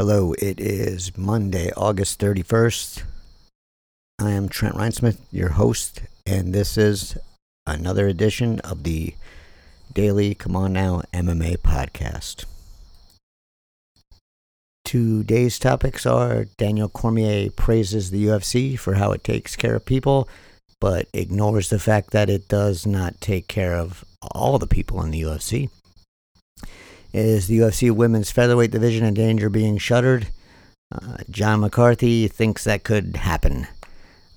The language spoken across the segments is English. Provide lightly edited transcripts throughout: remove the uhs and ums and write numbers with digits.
Hello, it is Monday, August 31st. I am Trent Reinsmith, your host, and this is another edition of the Daily Come On Now MMA podcast. Today's topics are Daniel Cormier praises the UFC for how it takes care of people, but ignores the fact that it does not take care of all the people in the UFC. Is the UFC women's featherweight division in danger of being shuttered? John McCarthy thinks that could happen.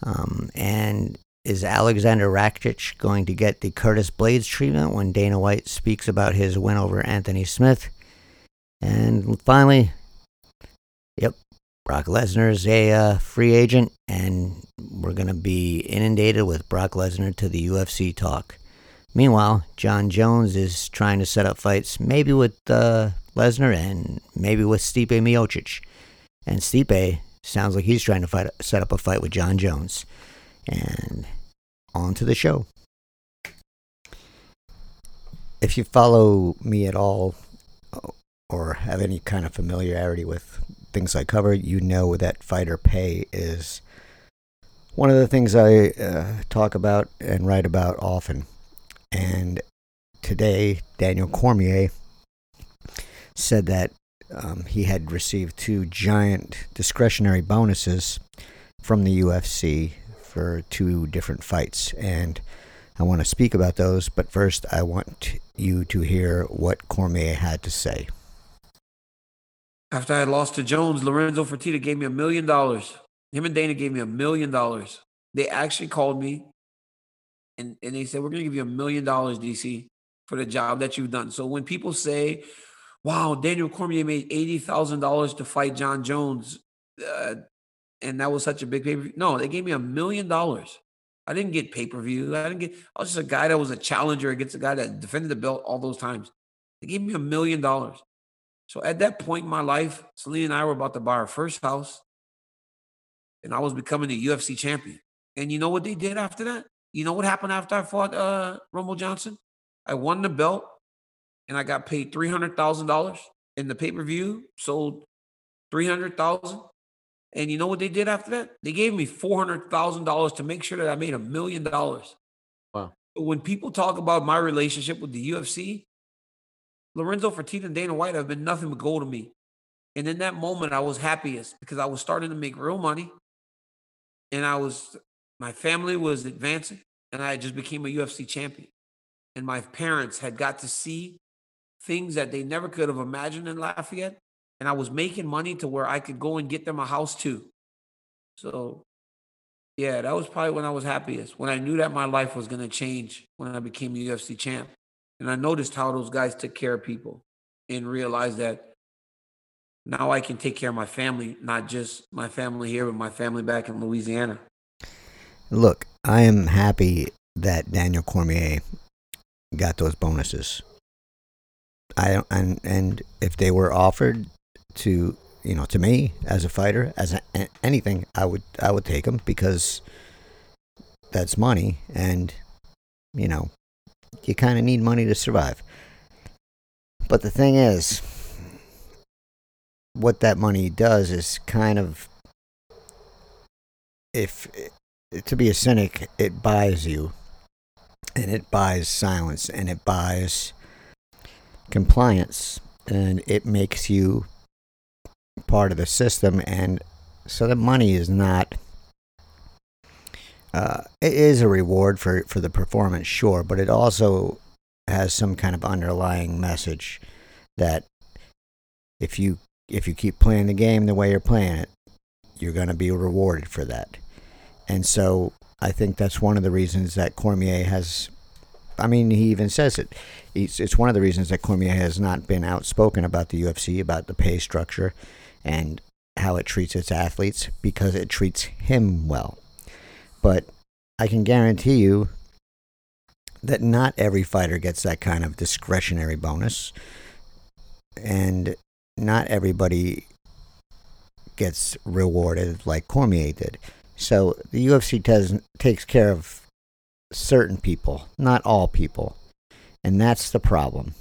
And is Alexander Rakic going to get the Curtis Blaydes treatment when Dana White speaks about his win over Anthony Smith? And finally, Brock Lesnar is a free agent, and we're going to be inundated with Brock Lesnar to the UFC talk. Meanwhile, John Jones is trying to set up fights, maybe with Lesnar and maybe with Stipe Miocic. And Stipe sounds like he's trying to set up a fight with John Jones. And on to the show. If you follow me at all or have any kind of familiarity with things I cover, you know that fighter pay is one of the things I talk about and write about often. And today, Daniel Cormier said that he had received two giant discretionary bonuses from the UFC for two different fights. And I want to speak about those, but first I want you to hear what Cormier had to say. After I lost to Jones, Lorenzo Fertitta gave me $1 million. Him and Dana gave me $1 million. They actually called me. And they said, we're going to give you $1 million, DC, for the job that you've done. So when people say, wow, Daniel Cormier made $80,000 to fight John Jones, and that was such a big pay-per-view. No, they gave me $1 million. I didn't get pay-per-view. I was just a guy that was a challenger against a guy that defended the belt all those times. They gave me $1 million. So at that point in my life, Selena and I were about to buy our first house, and I was becoming the UFC champion. And you know what they did after that? You know what happened after I fought Rumble Johnson? I won the belt, and I got paid $300,000 in the pay-per-view, sold $300,000. And you know what they did after that? They gave me $400,000 to make sure that I made $1 million. Wow. When people talk about my relationship with the UFC, Lorenzo Fertitta and Dana White have been nothing but gold to me. And in that moment, I was happiest because I was starting to make real money, and my family was advancing, and I just became a UFC champion. And my parents had got to see things that they never could have imagined in Lafayette, and I was making money to where I could go and get them a house too. So, yeah, that was probably when I was happiest, when I knew that my life was going to change when I became the UFC champ. And I noticed how those guys took care of people and realized that now I can take care of my family, not just my family here, but my family back in Louisiana. Look, I am happy that Daniel Cormier got those bonuses. And if they were offered to me as a fighter, as anything, I would take them because that's money, and you kind of need money to survive. But the thing is, what that money does is kind of, to be a cynic, it buys you, and it buys silence, and it buys compliance, and it makes you part of the system. And so the money is not, it is a reward for the performance, sure, but it also has some kind of underlying message that if you keep playing the game the way you're playing it, you're going to be rewarded for that. And so I think that's one of the reasons that Cormier has, he even says it. It's one of the reasons that Cormier has not been outspoken about the UFC, about the pay structure and how it treats its athletes, because it treats him well. But I can guarantee you that not every fighter gets that kind of discretionary bonus. And not everybody gets rewarded like Cormier did. So the UFC takes care of certain people, not all people. And that's the problem.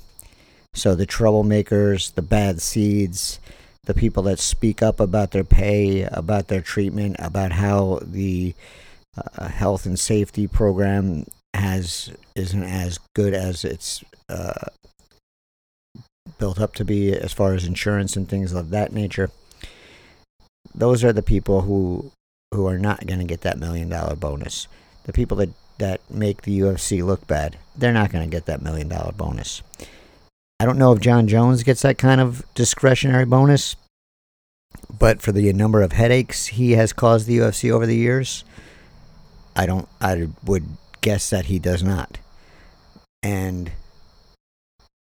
So the troublemakers, the bad seeds, the people that speak up about their pay, about their treatment, about how the health and safety program isn't as good as it's built up to be as far as insurance and things of that nature. Those are the people who are not going to get that $1 million bonus. The people that make the UFC look bad, they're not going to get that $1 million bonus. I don't know if John Jones gets that kind of discretionary bonus, but for the number of headaches he has caused the UFC over the years, I would guess that he does not. And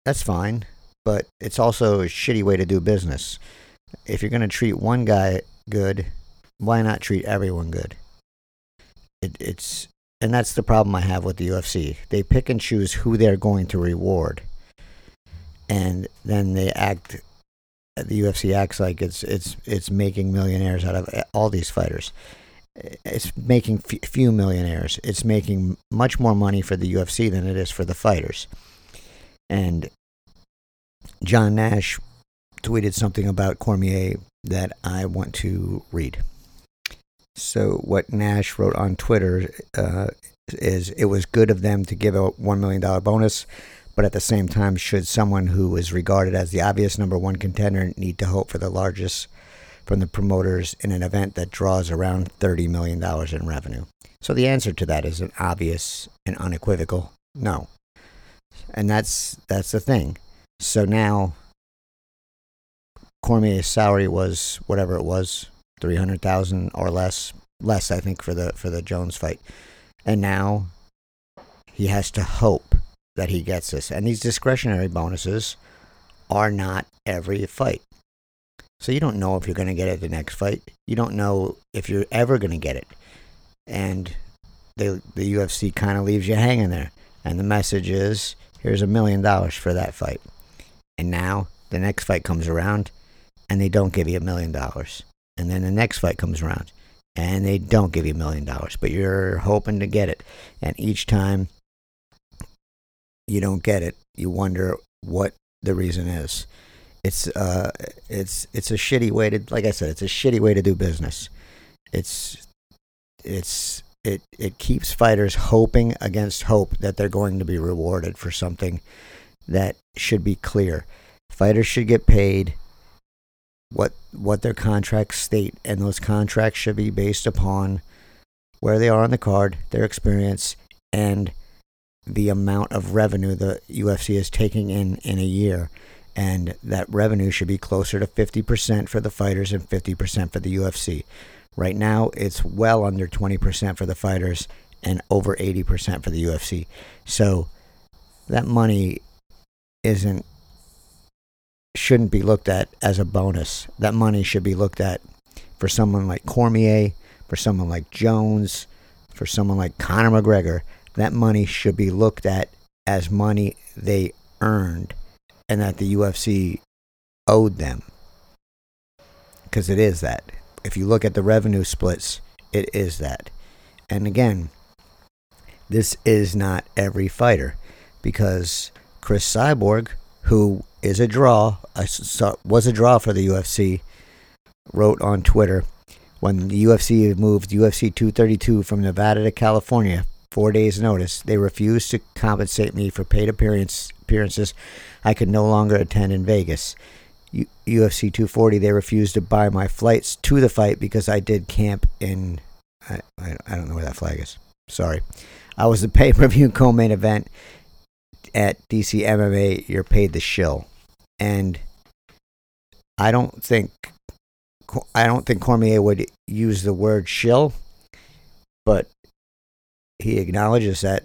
that's fine, but it's also a shitty way to do business. If you're going to treat one guy good, why not treat everyone good? And that's the problem I have with the UFC. They pick and choose who they're going to reward, and then the UFC acts like it's making millionaires out of all these fighters. It's making few millionaires. It's making much more money for the UFC than it is for the fighters. And John Nash tweeted something about Cormier that I want to read. So what Nash wrote on Twitter is, it was good of them to give a $1 million bonus, but at the same time, should someone who is regarded as the obvious number one contender need to hope for the largest from the promoters in an event that draws around $30 million in revenue? So the answer to that is an obvious and unequivocal no. And that's the thing. So now Cormier's salary was whatever it was, $300,000 or less I think for the Jones fight. And now he has to hope that he gets this. And these discretionary bonuses are not every fight. So you don't know if you're going to get it the next fight. You don't know if you're ever going to get it. And the UFC kind of leaves you hanging there. And the message is, here's $1 million for that fight. And now the next fight comes around and they don't give you $1 million. And then the next fight comes around and they don't give you $1 million. But you're hoping to get it. And each time you don't get it, you wonder what the reason is. It's a shitty way to, like I said, it's a shitty way to do business. It keeps fighters hoping against hope that they're going to be rewarded for something that should be clear. Fighters should get paid what their contracts state, and those contracts should be based upon where they are on the card, their experience, and the amount of revenue the UFC is taking in a year. And that revenue should be closer to 50% for the fighters and 50% for the UFC. Right now, it's well under 20% for the fighters and over 80% for the UFC. So that money shouldn't be looked at as a bonus. That money should be looked at for someone like Cormier, for someone like Jones, for someone like Conor McGregor. That money should be looked at as money they earned and that the UFC owed them. Because it is that. If you look at the revenue splits, it is that. And again, this is not every fighter, because Chris Cyborg, who is a draw, was a draw for the UFC, wrote on Twitter, when the UFC moved UFC 232 from Nevada to California, 4 days notice, they refused to compensate me for paid appearances I could no longer attend in Vegas. UFC 240, they refused to buy my flights to the fight because I did camp in, I don't know where that flag is, sorry. I was the pay-per-view co-main event at DC MMA, you're paid the shill. And I don't think Cormier would use the word shill, but he acknowledges that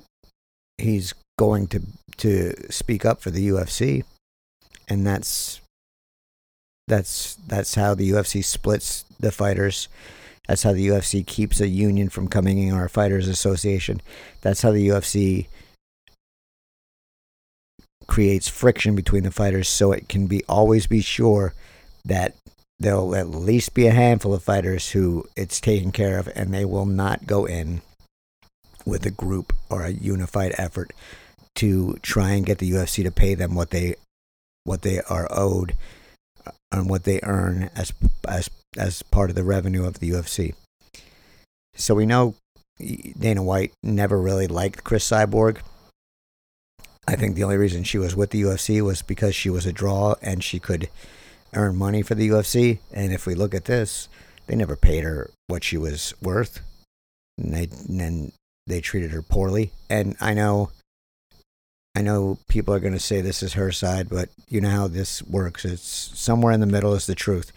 he's going to speak up for the UFC, and that's how the UFC splits the fighters. That's how the UFC keeps a union from coming in, our Fighters Association. That's how the UFC creates friction between the fighters, so it can always be sure that there'll at least be a handful of fighters who it's taken care of, and they will not go in with a group or a unified effort to try and get the UFC to pay them what they are owed on what they earn as part of the revenue of the UFC. So we know Dana White never really liked Chris Cyborg. I think the only reason she was with the UFC was because she was a draw and she could earn money for the UFC. And if we look at this, they never paid her what she was worth. And then they treated her poorly. And I know people are going to say this is her side, but you know how this works. It's somewhere in the middle is the truth.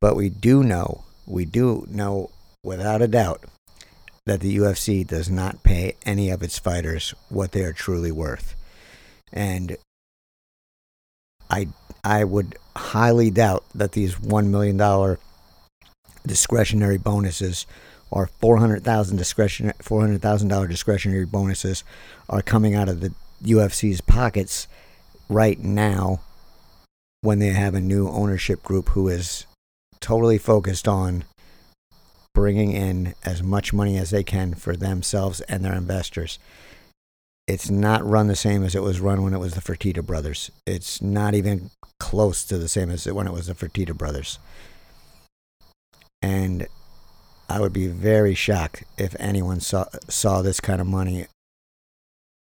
But we do know without a doubt that the UFC does not pay any of its fighters what they are truly worth. And I would highly doubt that these $1 million discretionary bonuses or $400,000 discretionary bonuses are coming out of the UFC's pockets right now when they have a new ownership group who is totally focused on bringing in as much money as they can for themselves and their investors. It's not run the same as it was run when it was the Fertitta brothers. It's not even close to the same as when it was the Fertitta brothers. And I would be very shocked if anyone saw this kind of money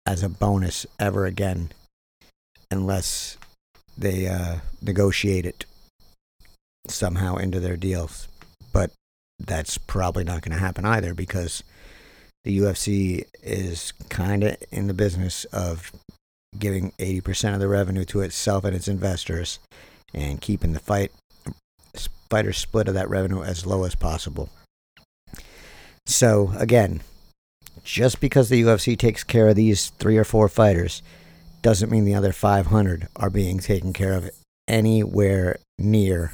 as a bonus ever again, unless they negotiate it somehow into their deals. But that's probably not going to happen either, because the UFC is kind of in the business of giving 80% of the revenue to itself and its investors and keeping the fighter split of that revenue as low as possible. So, again, just because the UFC takes care of these 3 or 4 fighters doesn't mean the other 500 are being taken care of anywhere near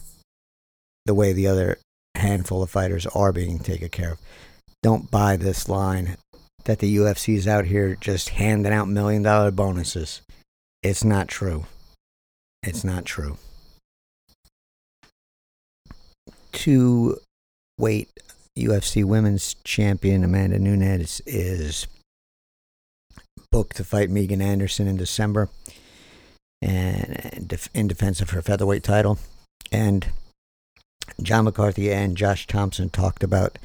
the way the other handful of fighters are being taken care of. Don't buy this line that the UFC is out here just handing out $1 million bonuses. It's not true. It's not true. Two-weight UFC women's champion Amanda Nunes is booked to fight Megan Anderson in December and in defense of her featherweight title. And John McCarthy and Josh Thompson talked about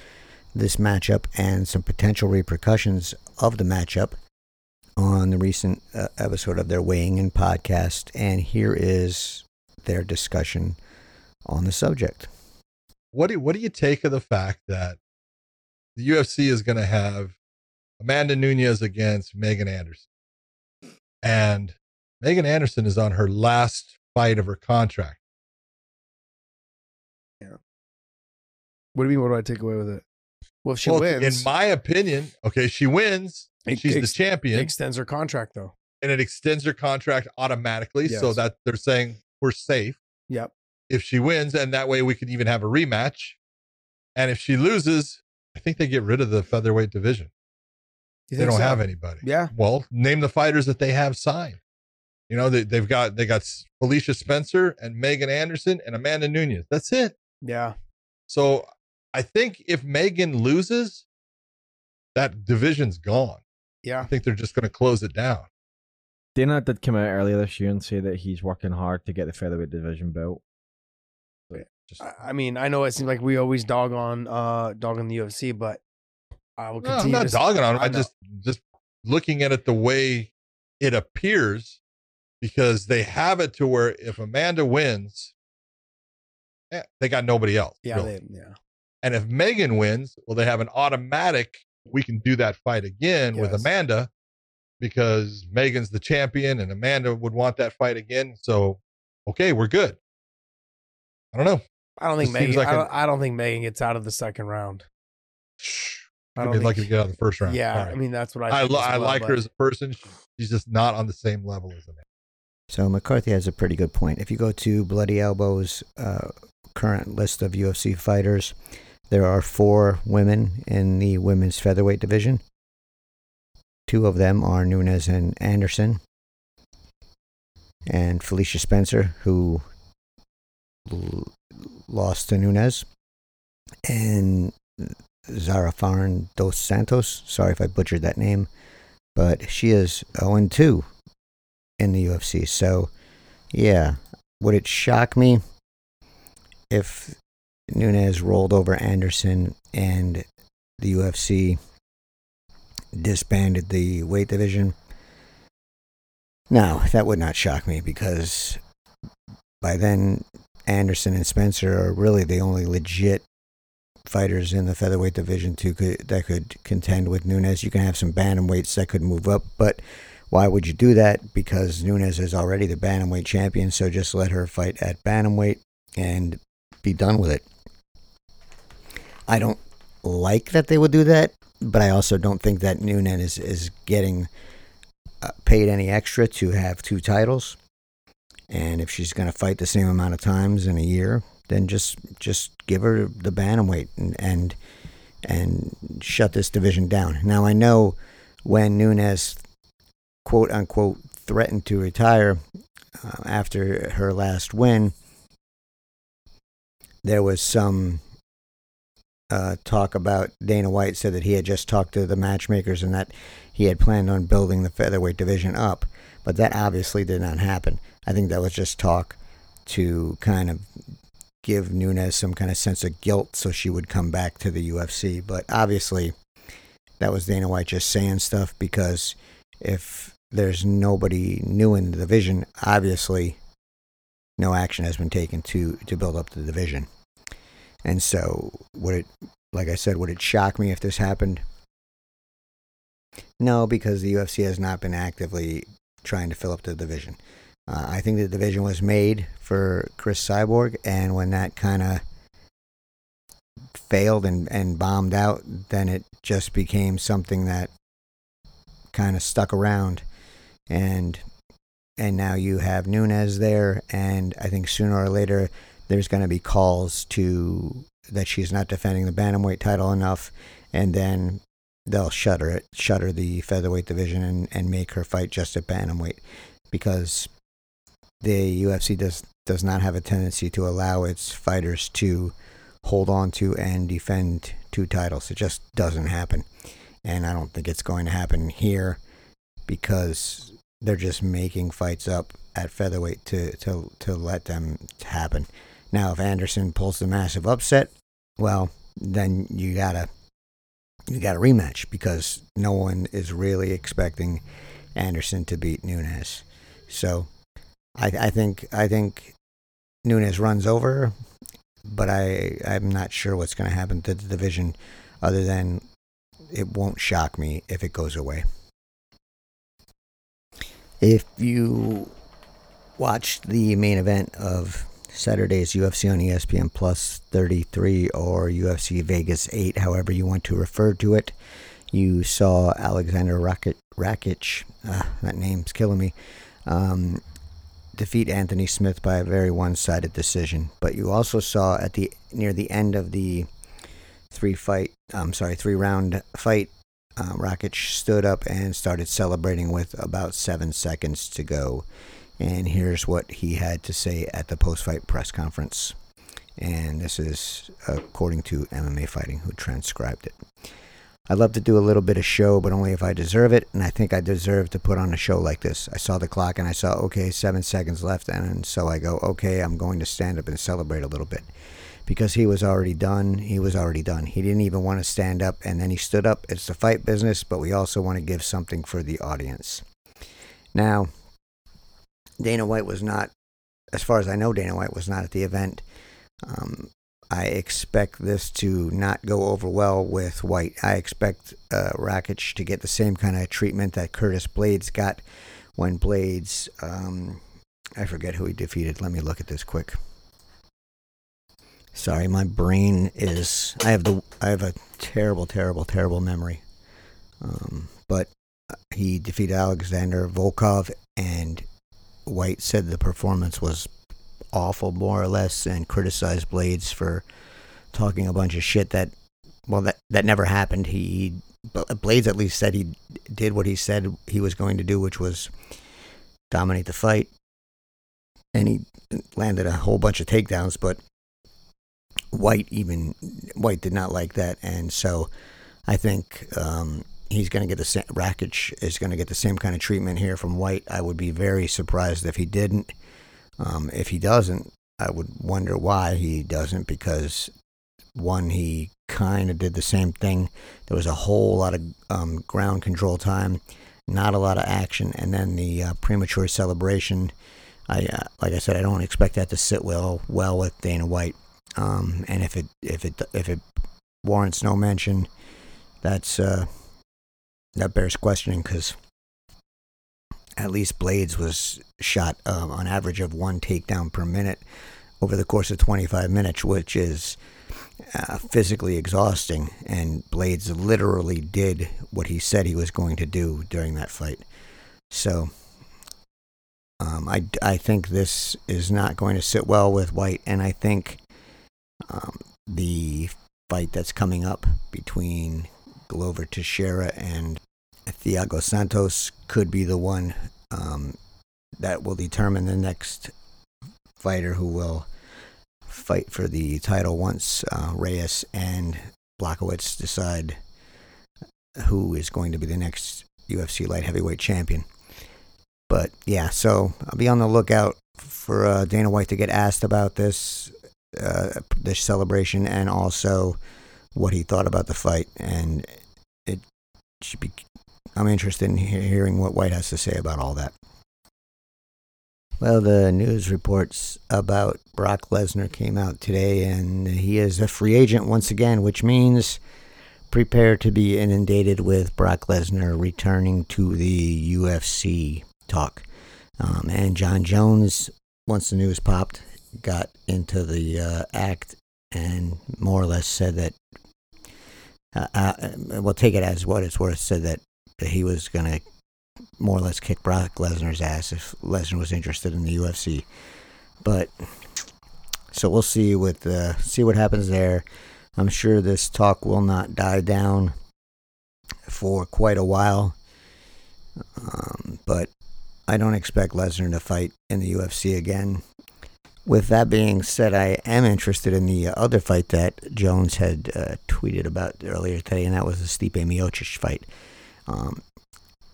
this matchup and some potential repercussions of the matchup on the recent episode of their Weighing In podcast, and here is their discussion on the subject. What do you take of the fact that the UFC is going to have Amanda Nunes against Megan Anderson, and Megan Anderson is on her last fight of her contract? Yeah. What do you mean? What do I take away with it? Well, if she wins, in my opinion, okay, she wins. She's the champion. It extends her contract, though, and it extends her contract automatically, yes. So that they're saying we're safe. Yep. If she wins, and that way we could even have a rematch. And if she loses, I think they get rid of the featherweight division. They don't have anybody. Yeah. Well, name the fighters that they have signed. You know, they got Felicia Spencer and Megan Anderson and Amanda Nunes. That's it. Yeah. So I think if Megan loses, that division's gone. Yeah. I think they're just going to close it down. Dana did come out earlier this year and say that he's working hard to get the featherweight division built. I mean, I know it seems like we always dog on the UFC, but I will continue. No, I'm not dogging on it. I'm just looking at it the way it appears, because they have it to where if Amanda wins, they got nobody else. Yeah, really. And if Megan wins, well, they have an automatic, we can do that fight again with Amanda, because Megan's the champion and Amanda would want that fight again. So, okay, we're good. I don't know. I don't think Megan gets out of the second round. I don't think lucky to get out of the first round. Yeah, right. I mean, that's what I think. I like her as a person. She's just not on the same level as Amanda. So McCarthy has a pretty good point. If you go to Bloody Elbow's current list of UFC fighters, there are 4 women in the women's featherweight division. 2 of them are Nunes and Anderson, and Felicia Spencer, who lost to Nunes, and Zarafarin Dos Santos. Sorry if I butchered that name, but she is 0-2 in the UFC. So, yeah, would it shock me if Nunes rolled over Anderson and the UFC disbanded the weight division. Now, that would not shock me, because by then Anderson and Spencer are really the only legit fighters in the featherweight division that could contend with Nunes. You can have some bantamweights that could move up, but why would you do that? Because Nunes is already the bantamweight champion, so just let her fight at bantamweight and be done with it. I don't like that they will do that, but I also don't think that Nunes is getting paid any extra to have two titles. And if she's going to fight the same amount of times in a year, then just give her the bantamweight and shut this division down. Now, I know when Nunes, quote unquote, threatened to retire after her last win, there was some talk about, Dana White said that he had just talked to the matchmakers and that he had planned on building the featherweight division up, but that obviously did not happen. I think that was just talk to kind of give Nunes some kind of sense of guilt so she would come back to the UFC. But obviously, that was Dana White just saying stuff, because if there's nobody new in the division, obviously no action has been taken to build up the division. And so, would it shock me if this happened? No, because the UFC has not been actively trying to fill up the division. I think the division was made for Chris Cyborg, and when that kind of failed and bombed out, then it just became something that kind of stuck around. And now you have Nunes there, and I think sooner or later there's going to be calls to that she's not defending the bantamweight title enough, and then they'll shutter the featherweight division and make her fight just at bantamweight, because the UFC does not have a tendency to allow its fighters to hold on to and defend two titles. It just doesn't happen. And I don't think it's going to happen here, because they're just making fights up at featherweight to let them happen. Now, if Anderson pulls the massive upset, well, then you got a rematch, because no one is really expecting Anderson to beat Nunes. So I think Nunes runs over, but I'm not sure what's going to happen to the division, other than it won't shock me if it goes away. If you watched the main event of Saturday's UFC on ESPN Plus 33, or UFC Vegas 8, however you want to refer to it, you saw Alexander Rakic, that name's killing me, defeat Anthony Smith by a very one-sided decision. But you also saw near the end of the three-round fight, Rakic stood up and started celebrating with about 7 seconds to go. And here's what he had to say at the post-fight press conference. And this is according to MMA Fighting, who transcribed it. "I'd love to do a little bit of show, but only if I deserve it. And I think I deserve to put on a show like this. I saw the clock and I saw, okay, 7 seconds left. And so I go, okay, I'm going to stand up and celebrate a little bit." Because he was already done. He didn't even want to stand up. And then he stood up. It's the fight business, but we also want to give something for the audience. Now, Dana White was not, as far as I know, Dana White was not at the event. I expect this to not go over well with White. I expect Rakic to get the same kind of treatment that Curtis Blaydes got when Blaydes, I forget who he defeated. Let me look at this quick. Sorry, my brain is, I have a terrible memory. But he defeated Alexander Volkov, and White said the performance was awful, more or less, and criticized Blaydes for talking a bunch of shit that never happened. Blaydes at least said he did what he said he was going to do, which was dominate the fight, and he landed a whole bunch of takedowns, but White did not like that, and so I think Rakic is going to get the same kind of treatment here from White. I would be very surprised if he didn't. If he doesn't, I would wonder why he doesn't, because one, he kind of did the same thing. There was a whole lot of ground control time, not a lot of action, and then the premature celebration. Like I said, I don't expect that to sit well with Dana White. And if it warrants no mention, that's that bears questioning, because at least Blaydes was shot on average of one takedown per minute over the course of 25 minutes, which is physically exhausting. And Blaydes literally did what he said he was going to do during that fight. So I think this is not going to sit well with White, and I think the fight that's coming up between Glover Teixeira and Thiago Santos could be the one that will determine the next fighter who will fight for the title once Reyes and Blachowicz decide who is going to be the next UFC light heavyweight champion. But yeah, so I'll be on the lookout for Dana White to get asked about this celebration, and also what he thought about the fight. And it should be, I'm interested in hearing what White has to say about all that. Well, the news reports about Brock Lesnar came out today, and he is a free agent once again, which means prepare to be inundated with Brock Lesnar returning to the UFC talk. And John Jones, once the news popped, got into the act and more or less said that, we'll take it as what it's worth, said that he was going to more or less kick Brock Lesnar's ass if Lesnar was interested in the UFC. But so we'll see with see what happens there. I'm sure this talk will not die down for quite a while, but I don't expect Lesnar to fight in the UFC again. With that being said, I am interested in the other fight that Jones had tweeted about earlier today, and that was the Stipe Miocic fight.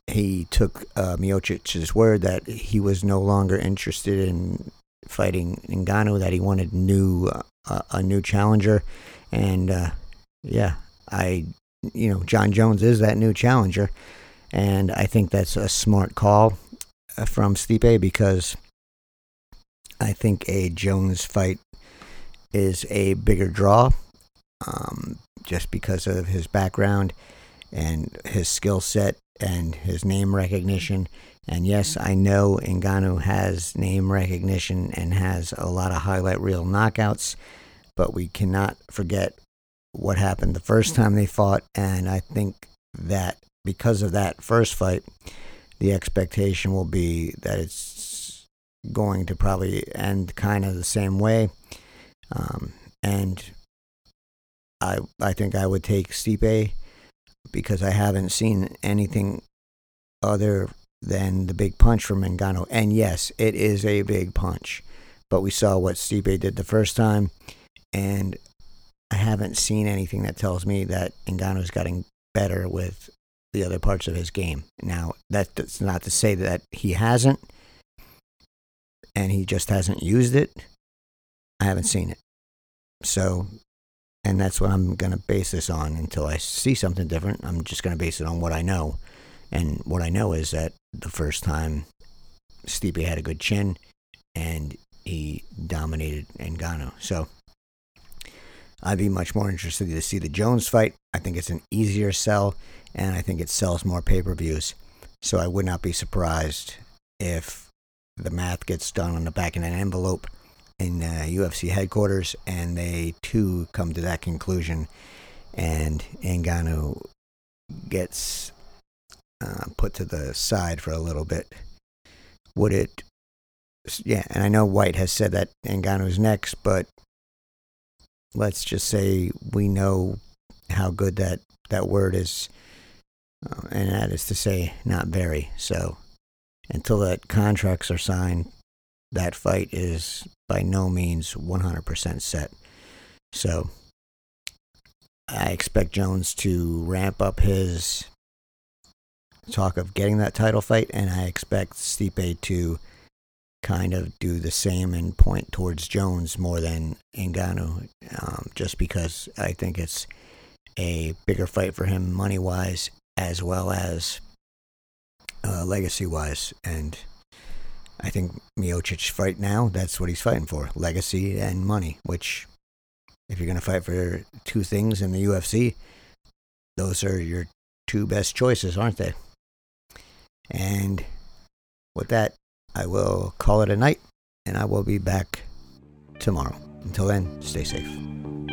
He took Miocic's word that he was no longer interested in fighting Ngannou, that he wanted a new challenger. And John Jones is that new challenger, and I think that's a smart call from Stipe, because I think a Jones fight is a bigger draw, just because of his background and his skill set and his name recognition. And yes, I know Ngannou has name recognition and has a lot of highlight reel knockouts, but we cannot forget what happened the first time they fought. And I think that because of that first fight, the expectation will be that it's going to probably end kind of the same way. And I think I would take Stipe, because I haven't seen anything other than the big punch from Ngannou. And yes, it is a big punch, but we saw what Stipe did the first time, and I haven't seen anything that tells me that Ngannou's gotten better with the other parts of his game. Now, that's not to say that he hasn't, and he just hasn't used it. I haven't seen it. So, and that's what I'm going to base this on until I see something different. I'm just going to base it on what I know. And what I know is that the first time Stipe had a good chin, and he dominated Ngannou. So I'd be much more interested to see the Jones fight. I think it's an easier sell, and I think it sells more pay-per-views. So I would not be surprised if the math gets done on the back of an envelope in UFC headquarters, and they too come to that conclusion, and Ngannou gets put to the side for a little bit. Would it? Yeah, and I know White has said that Ngannou's next, but let's just say we know how good that word is, and that is to say not very. So until that contracts are signed, that fight is by no means 100% set. So I expect Jones to ramp up his talk of getting that title fight, and I expect Stipe to kind of do the same and point towards Jones more than Ngannou, just because I think it's a bigger fight for him money-wise as well as legacy-wise. And I think Miocic fight now, that's what he's fighting for, legacy and money, which if you're going to fight for two things in the UFC, those are your two best choices, aren't they? And with that, I will call it a night, and I will be back tomorrow. Until then, stay safe.